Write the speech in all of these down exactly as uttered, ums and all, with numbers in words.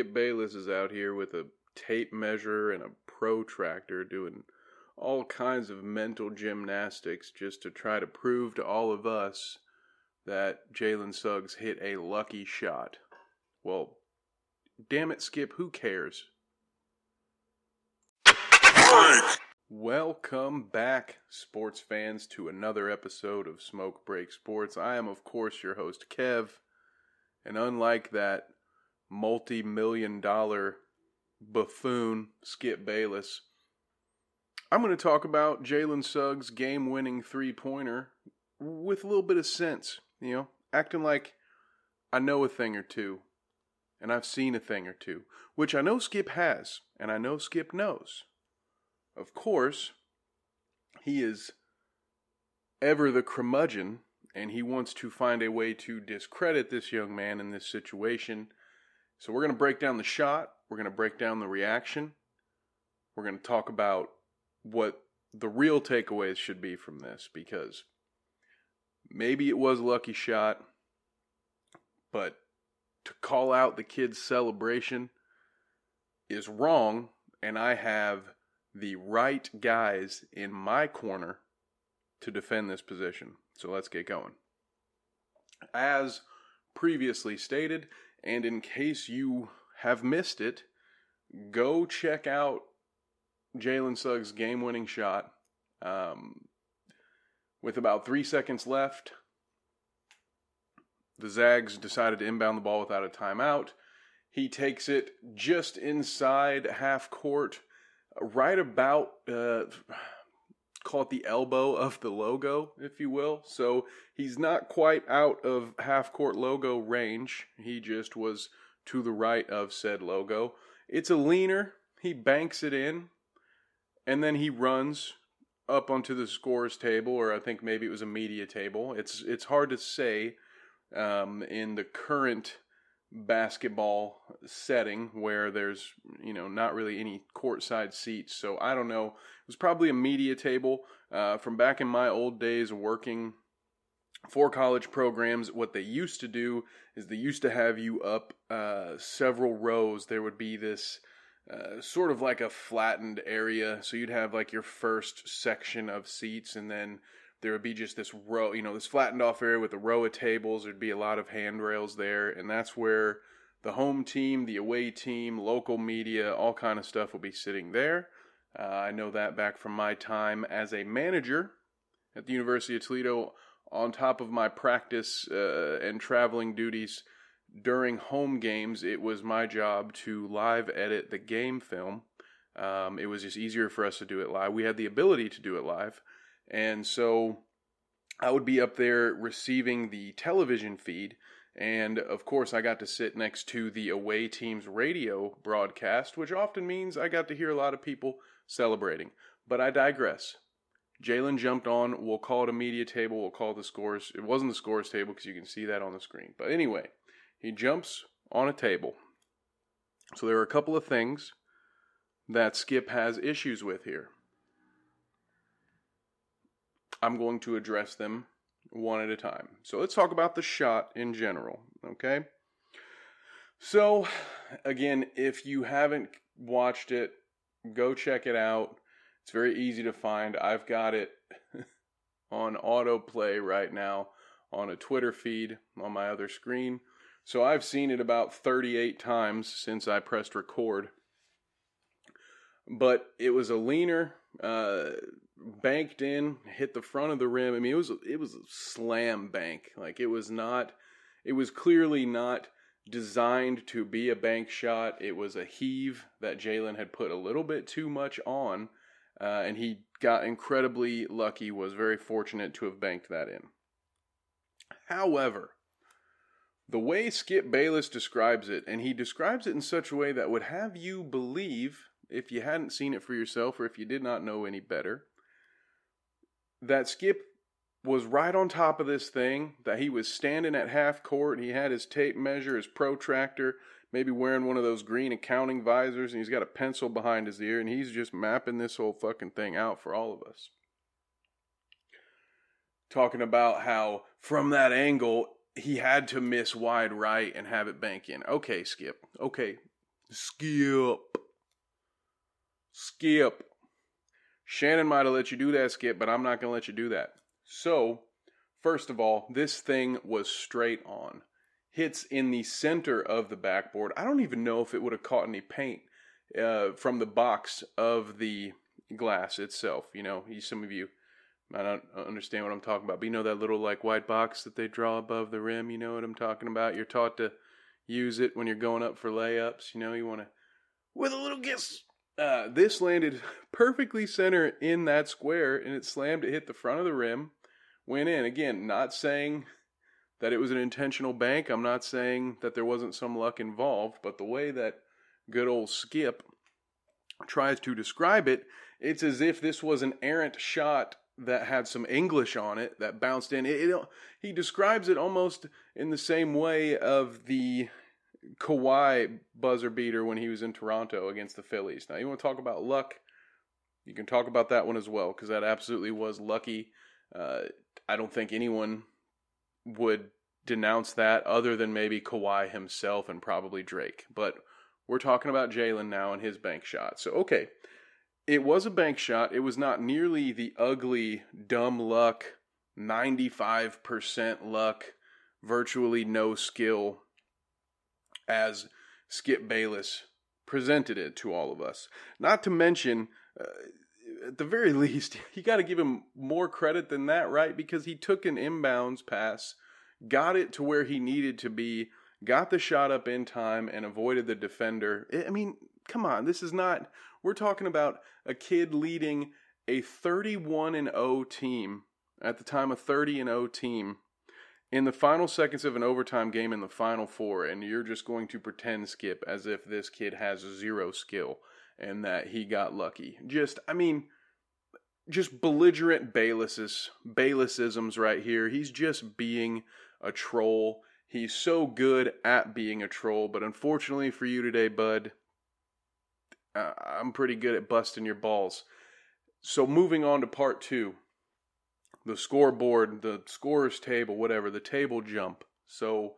Skip Bayless is out here with a tape measure and a protractor doing all kinds of mental gymnastics just to try to prove to all of us that Jalen Suggs hit a lucky shot. Well, damn it, Skip, who cares? Welcome back, sports fans, to another episode of Smoke Break Sports. I am, of course, your host, Kev, and unlike that multi-million dollar buffoon, Skip Bayless, I'm going to talk about Jalen Suggs' game-winning three-pointer with a little bit of sense, you know, acting like I know a thing or two, and I've seen a thing or two, which I know Skip has, and I know Skip knows. Of course, he is ever the curmudgeon, and he wants to find a way to discredit this young man in this situation. So we're going to break down the shot. We're going to break down the reaction. We're going to talk about what the real takeaways should be from this, because maybe it was a lucky shot, but to call out the kid's celebration is wrong, and I have the right guys in my corner to defend this position. So let's get going. As previously stated, and in case you have missed it, go check out Jalen Suggs' game-winning shot. Um, with about three seconds left, the Zags decided to inbound the ball without a timeout. He takes it just inside half court, right about, uh, call it the elbow of the logo, if you will. So he's not quite out of half-court logo range. He just was to the right of said logo. It's a leaner. He banks it in, and then he runs up onto the scorer's table, or I think maybe it was a media table. It's it's hard to say um, in the current basketball setting where there's, you know, not really any courtside seats. So I don't know. It was probably a media table. Uh, from back in my old days working for college programs, what they used to do is they used to have you up uh, several rows. There would be this uh, sort of like a flattened area. So you'd have like your first section of seats, and then there would be just this row, you know, this flattened off area with a row of tables. There'd be a lot of handrails there, and that's where the home team, the away team, local media, all kind of stuff will be sitting there. Uh, I know that back from my time as a manager at the University of Toledo, on top of my practice uh, and traveling duties during home games, it was my job to live edit the game film. Um, it was just easier for us to do it live. We had the ability to do it live. And so I would be up there receiving the television feed. And, of course, I got to sit next to the away team's radio broadcast, which often means I got to hear a lot of people celebrating. But I digress. Jalen jumped on. We'll call it a media table. We'll call the scores. It wasn't the scores table because you can see that on the screen. But anyway, he jumps on a table. So there are a couple of things that Skip has issues with here. I'm going to address them one at a time. So let's talk about the shot in general, okay? So, again, if you haven't watched it, go check it out. It's very easy to find. I've got it on autoplay right now on a Twitter feed on my other screen. So I've seen it about thirty-eight times since I pressed record. But it was a leaner, uh... banked in, hit the front of the rim. I mean, it was it was a slam bank. Like, it was not, it was clearly not designed to be a bank shot. It was a heave that Jalen had put a little bit too much on, uh, and he got incredibly lucky, was very fortunate to have banked that in. However, the way Skip Bayless describes it, and he describes it in such a way that would have you believe, if you hadn't seen it for yourself or if you did not know any better, that Skip was right on top of this thing, that he was standing at half court, he had his tape measure, his protractor, maybe wearing one of those green accounting visors, and he's got a pencil behind his ear, and he's just mapping this whole fucking thing out for all of us. Talking about how, from that angle, he had to miss wide right and have it bank in. Okay, Skip. Okay, Skip. Skip. Shannon might have let you do that, Skip, but I'm not going to let you do that. So, first of all, this thing was straight on. Hits in the center of the backboard. I don't even know if it would have caught any paint uh, from the box of the glass itself. You know, some of you might not understand what I'm talking about, but you know that little like white box that they draw above the rim? You know what I'm talking about? You're taught to use it when you're going up for layups. You know, you want to, with a little guess. Uh, this landed perfectly center in that square, and it slammed. It hit the front of the rim, went in. Again, not saying that it was an intentional bank. I'm not saying that there wasn't some luck involved, but the way that good old Skip tries to describe it, it's as if this was an errant shot that had some English on it that bounced in. It, it, he describes it almost in the same way of the Kawhi buzzer beater when he was in Toronto against the Phillies. Now, you want to talk about luck? You can talk about that one as well, because that absolutely was lucky. Uh, I don't think anyone would denounce that other than maybe Kawhi himself and probably Drake. But we're talking about Jalen now and his bank shot. So, okay, it was a bank shot. It was not nearly the ugly, dumb luck, ninety-five percent luck, virtually no skill as Skip Bayless presented it to all of us. Not to mention, uh, at the very least, you got to give him more credit than that, right? Because he took an inbounds pass, got it to where he needed to be, got the shot up in time, and avoided the defender. I mean, come on, this is not... We're talking about a kid leading a thirty-one and oh team, at the time a thirty and oh team, in the final seconds of an overtime game in the Final Four, and you're just going to pretend, Skip, as if this kid has zero skill and that he got lucky. Just, I mean, just belligerent Baylesses, Baylessisms right here. He's just being a troll. He's so good at being a troll, but unfortunately for you today, bud, uh, I'm pretty good at busting your balls. So moving on to part two. The scoreboard, the scorer's table, whatever, the table jump. So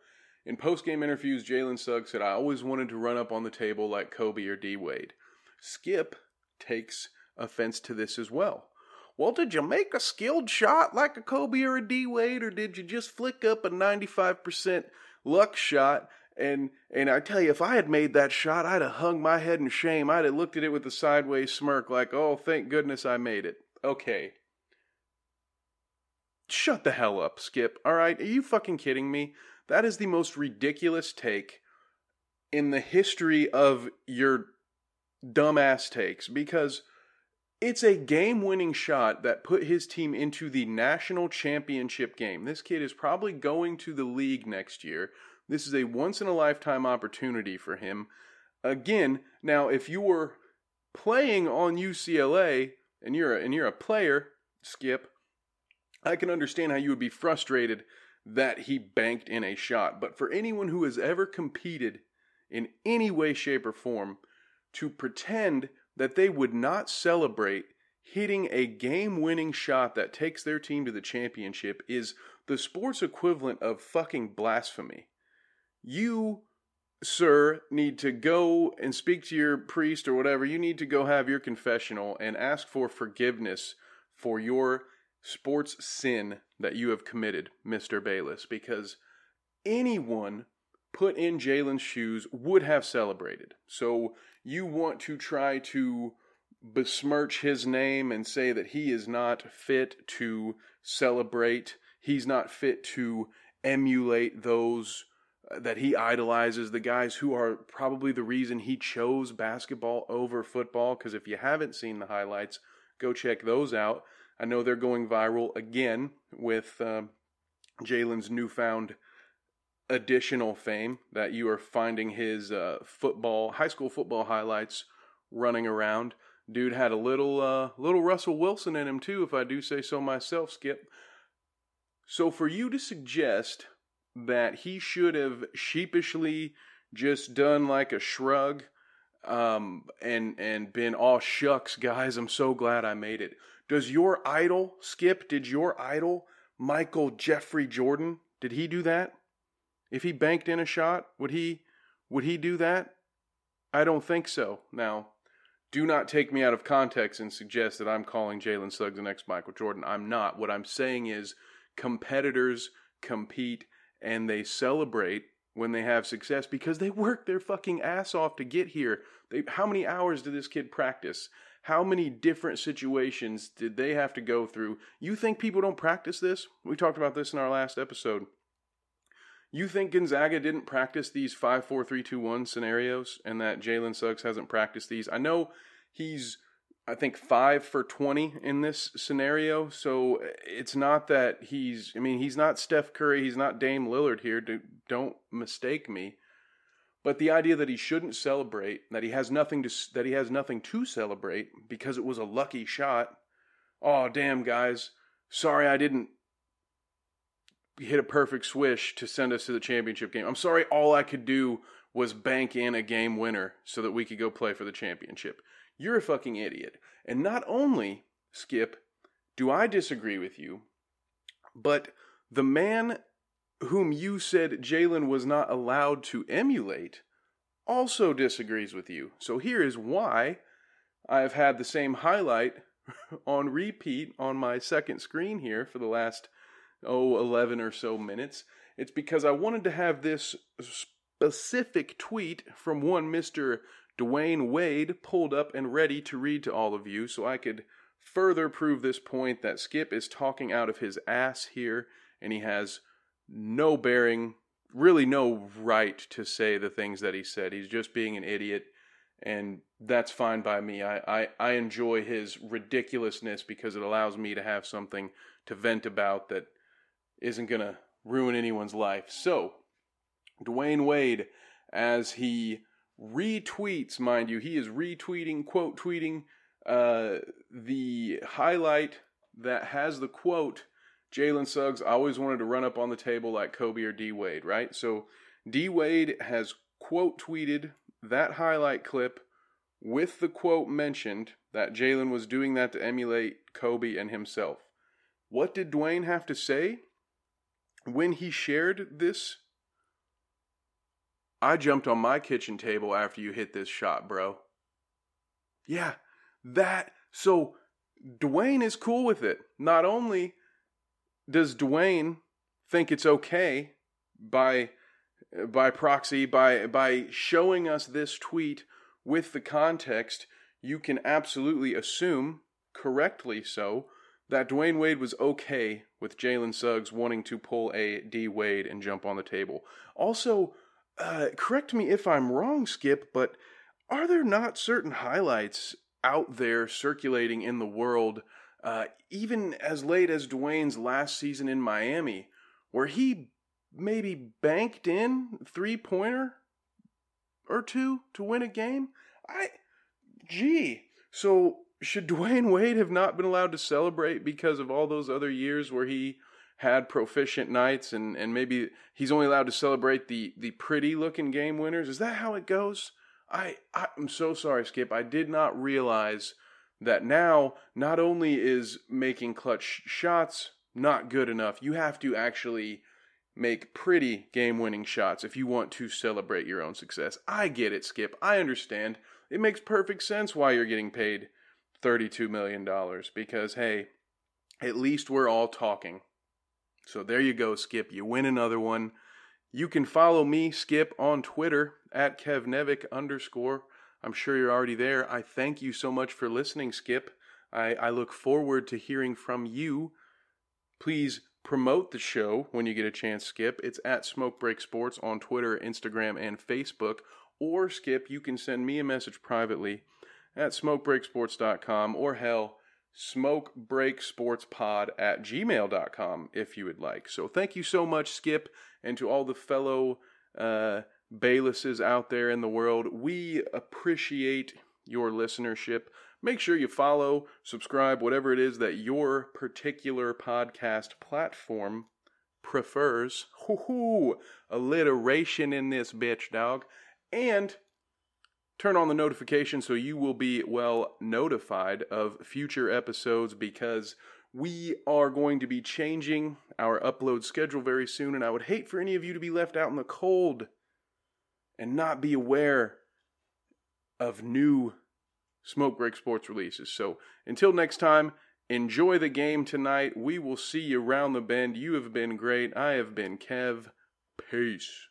in post-game interviews, Jalen Suggs said, I always wanted to run up on the table like Kobe or D-Wade. Skip takes offense to this as well. Well, did you make a skilled shot like a Kobe or a D-Wade, or did you just flick up a ninety-five percent luck shot? And and I tell you, if I had made that shot, I'd have hung my head in shame. I'd have looked at it with a sideways smirk like, oh, thank goodness I made it. Okay. Shut the hell up, Skip. All right, are you fucking kidding me? That is the most ridiculous take in the history of your dumbass takes, because it's a game-winning shot that put his team into the national championship game. This kid is probably going to the league next year. This is a once-in-a-lifetime opportunity for him. Again, now, if you were playing on U C L A and you're a, and you're a player, Skip, I can understand how you would be frustrated that he banked in a shot. But for anyone who has ever competed in any way, shape, or form, to pretend that they would not celebrate hitting a game-winning shot that takes their team to the championship is the sports equivalent of fucking blasphemy. You, sir, need to go and speak to your priest or whatever. You need to go have your confessional and ask for forgiveness for your sports sin that you have committed, Mister Bayless, because anyone put in Jalen's shoes would have celebrated. So you want to try to besmirch his name and say that he is not fit to celebrate. He's not fit to emulate those that he idolizes, the guys who are probably the reason he chose basketball over football, because if you haven't seen the highlights, go check those out. I know they're going viral again with uh, Jalen's newfound additional fame, that you are finding his uh, football, high school football highlights running around. Dude had a little, uh, little Russell Wilson in him too, if I do say so myself, Skip. So for you to suggest that he should have sheepishly just done like a shrug um, and, and been, all shucks, guys, I'm so glad I made it. Does your idol, Skip, did your idol, Michael Jeffrey Jordan, did he do that? If he banked in a shot, would he would he do that? I don't think so. Now, do not take me out of context and suggest that I'm calling Jalen Suggs the next Michael Jordan. I'm not. What I'm saying is competitors compete and they celebrate when they have success because they worked their fucking ass off to get here. They, how many hours did this kid practice? How many different situations did they have to go through? You think people don't practice this? We talked about this in our last episode. You think Gonzaga didn't practice these five four three two one scenarios and that Jalen Suggs hasn't practiced these? I know he's, I think, five for twenty in this scenario, so it's not that he's, I mean, he's not Steph Curry, he's not Dame Lillard here, don't mistake me. But the idea that he shouldn't celebrate, that he has nothing to that he has nothing to celebrate because it was a lucky shot. Oh, damn, guys. Sorry I didn't hit a perfect swish to send us to the championship game. I'm sorry all I could do was bank in a game winner so that we could go play for the championship. You're a fucking idiot. And not only, Skip, do I disagree with you, but the man whom you said Jalen was not allowed to emulate, also disagrees with you. So here is why I have had the same highlight on repeat on my second screen here for the last, oh, eleven or so minutes. It's because I wanted to have this specific tweet from one Mister Dwyane Wade pulled up and ready to read to all of you so I could further prove this point that Skip is talking out of his ass here and he has no bearing, really no right to say the things that he said. He's just being an idiot, and that's fine by me. I, I, I enjoy his ridiculousness because it allows me to have something to vent about that isn't going to ruin anyone's life. So, Dwyane Wade, as he retweets, mind you, he is retweeting, quote tweeting, uh, the highlight that has the quote, Jalen Suggs always wanted to run up on the table like Kobe or D. Wade, right? So D. Wade has quote tweeted that highlight clip with the quote mentioned that Jalen was doing that to emulate Kobe and himself. What did Dwyane have to say when he shared this? I jumped on my kitchen table after you hit this shot, bro. Yeah, that. So Dwyane is cool with it. Not only does Dwyane think it's okay by by proxy, by by showing us this tweet with the context, you can absolutely assume, correctly so, that Dwyane Wade was okay with Jalen Suggs wanting to pull a D. Wade and jump on the table. Also, uh, correct me if I'm wrong, Skip, but are there not certain highlights out there circulating in the world, Uh, even as late as Dwyane's last season in Miami, where he maybe banked in three-pointer or two to win a game? I, gee, so should Dwyane Wade have not been allowed to celebrate because of all those other years where he had proficient nights and, and maybe he's only allowed to celebrate the, the pretty-looking game winners? Is that how it goes? I, I I'm so sorry, Skip. I did not realize that now not only is making clutch shots not good enough, you have to actually make pretty game-winning shots if you want to celebrate your own success. I get it, Skip. I understand. It makes perfect sense why you're getting paid thirty-two million dollars because, hey, at least we're all talking. So there you go, Skip. You win another one. You can follow me, Skip, on Twitter at Kevnevic underscore. I'm sure you're already there. I thank you so much for listening, Skip. I, I look forward to hearing from you. Please promote the show when you get a chance, Skip. It's at Smoke Break Sports on Twitter, Instagram, and Facebook. Or, Skip, you can send me a message privately at smoke break sports dot com or, hell, smokebreaksportspod at gmail dot com if you would like. So thank you so much, Skip, and to all the fellow uh Baylesses out there in the world. We appreciate your listenership. Make sure you follow, subscribe, whatever it is that your particular podcast platform prefers. Hoo-hoo! Alliteration in this bitch, dog. And turn on the notification so you will be well notified of future episodes because we are going to be changing our upload schedule very soon, and I would hate for any of you to be left out in the cold and not be aware of new Smoke Break Sports releases. So until next time, enjoy the game tonight. We will see you around the bend. You have been great. I have been Kev. Peace.